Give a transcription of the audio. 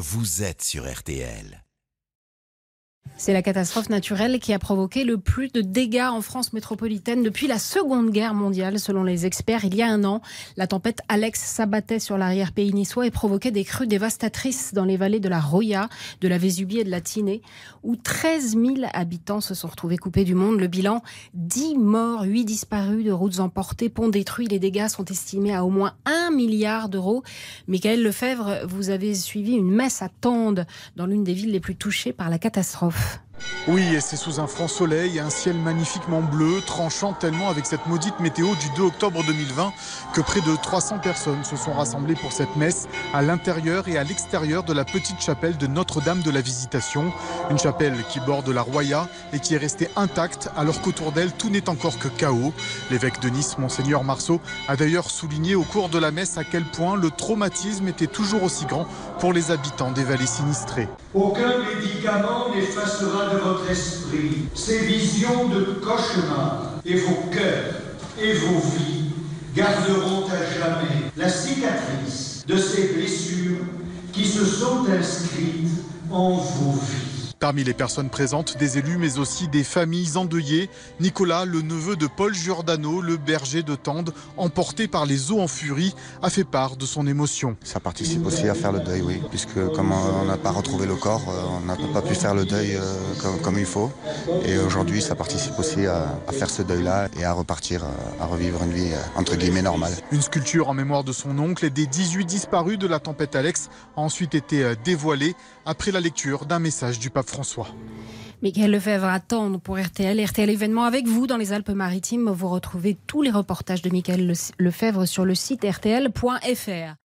Vous êtes sur RTL. C'est la catastrophe naturelle qui a provoqué le plus de dégâts en France métropolitaine depuis la Seconde Guerre mondiale, selon les experts. Il y a un an, la tempête Alex s'abattait sur l'arrière-pays niçois et provoquait des crues dévastatrices dans les vallées de la Roya, de la Vésubie et de la Tinée, où 13 000 habitants se sont retrouvés coupés du monde. Le bilan, 10 morts, 8 disparus, de routes emportées, ponts détruits. Les dégâts sont estimés à au moins 1 milliard d'euros. Michael Lefebvre, vous avez suivi une messe à Tende, dans l'une des villes les plus touchées par la catastrophe. Oui, et c'est sous un franc soleil, un ciel magnifiquement bleu, tranchant tellement avec cette maudite météo du 2 octobre 2020 que près de 300 personnes se sont rassemblées pour cette messe à l'intérieur et à l'extérieur de la petite chapelle de Notre-Dame de la Visitation. Une chapelle qui borde la Roya et qui est restée intacte alors qu'autour d'elle tout n'est encore que chaos. L'évêque de Nice, Monseigneur Marceau, a d'ailleurs souligné au cours de la messe à quel point le traumatisme était toujours aussi grand pour les habitants des vallées sinistrées. Aucun médicament n'effacera de votre esprit ces visions de cauchemar, et vos cœurs et vos vies garderont à jamais la cicatrice de ces blessures qui se sont inscrites en vos vies. Parmi les personnes présentes, des élus mais aussi des familles endeuillées. Nicolas, le neveu de Paul Giordano, le berger de Tende, emporté par les eaux en furie, a fait part de son émotion. Ça participe aussi à faire le deuil, oui, puisque comme on n'a pas retrouvé le corps, on n'a pas pu faire le deuil comme il faut. Et aujourd'hui, ça participe aussi à faire ce deuil-là et à repartir, à revivre une vie entre guillemets normale. Une sculpture en mémoire de son oncle et des 18 disparus de la tempête Alex a ensuite été dévoilée après la lecture d'un message du pape François. Michael Lefebvre attend pour RTL. RTL événement avec vous dans les Alpes-Maritimes. Vous retrouvez tous les reportages de Michael Lefebvre sur le site rtl.fr.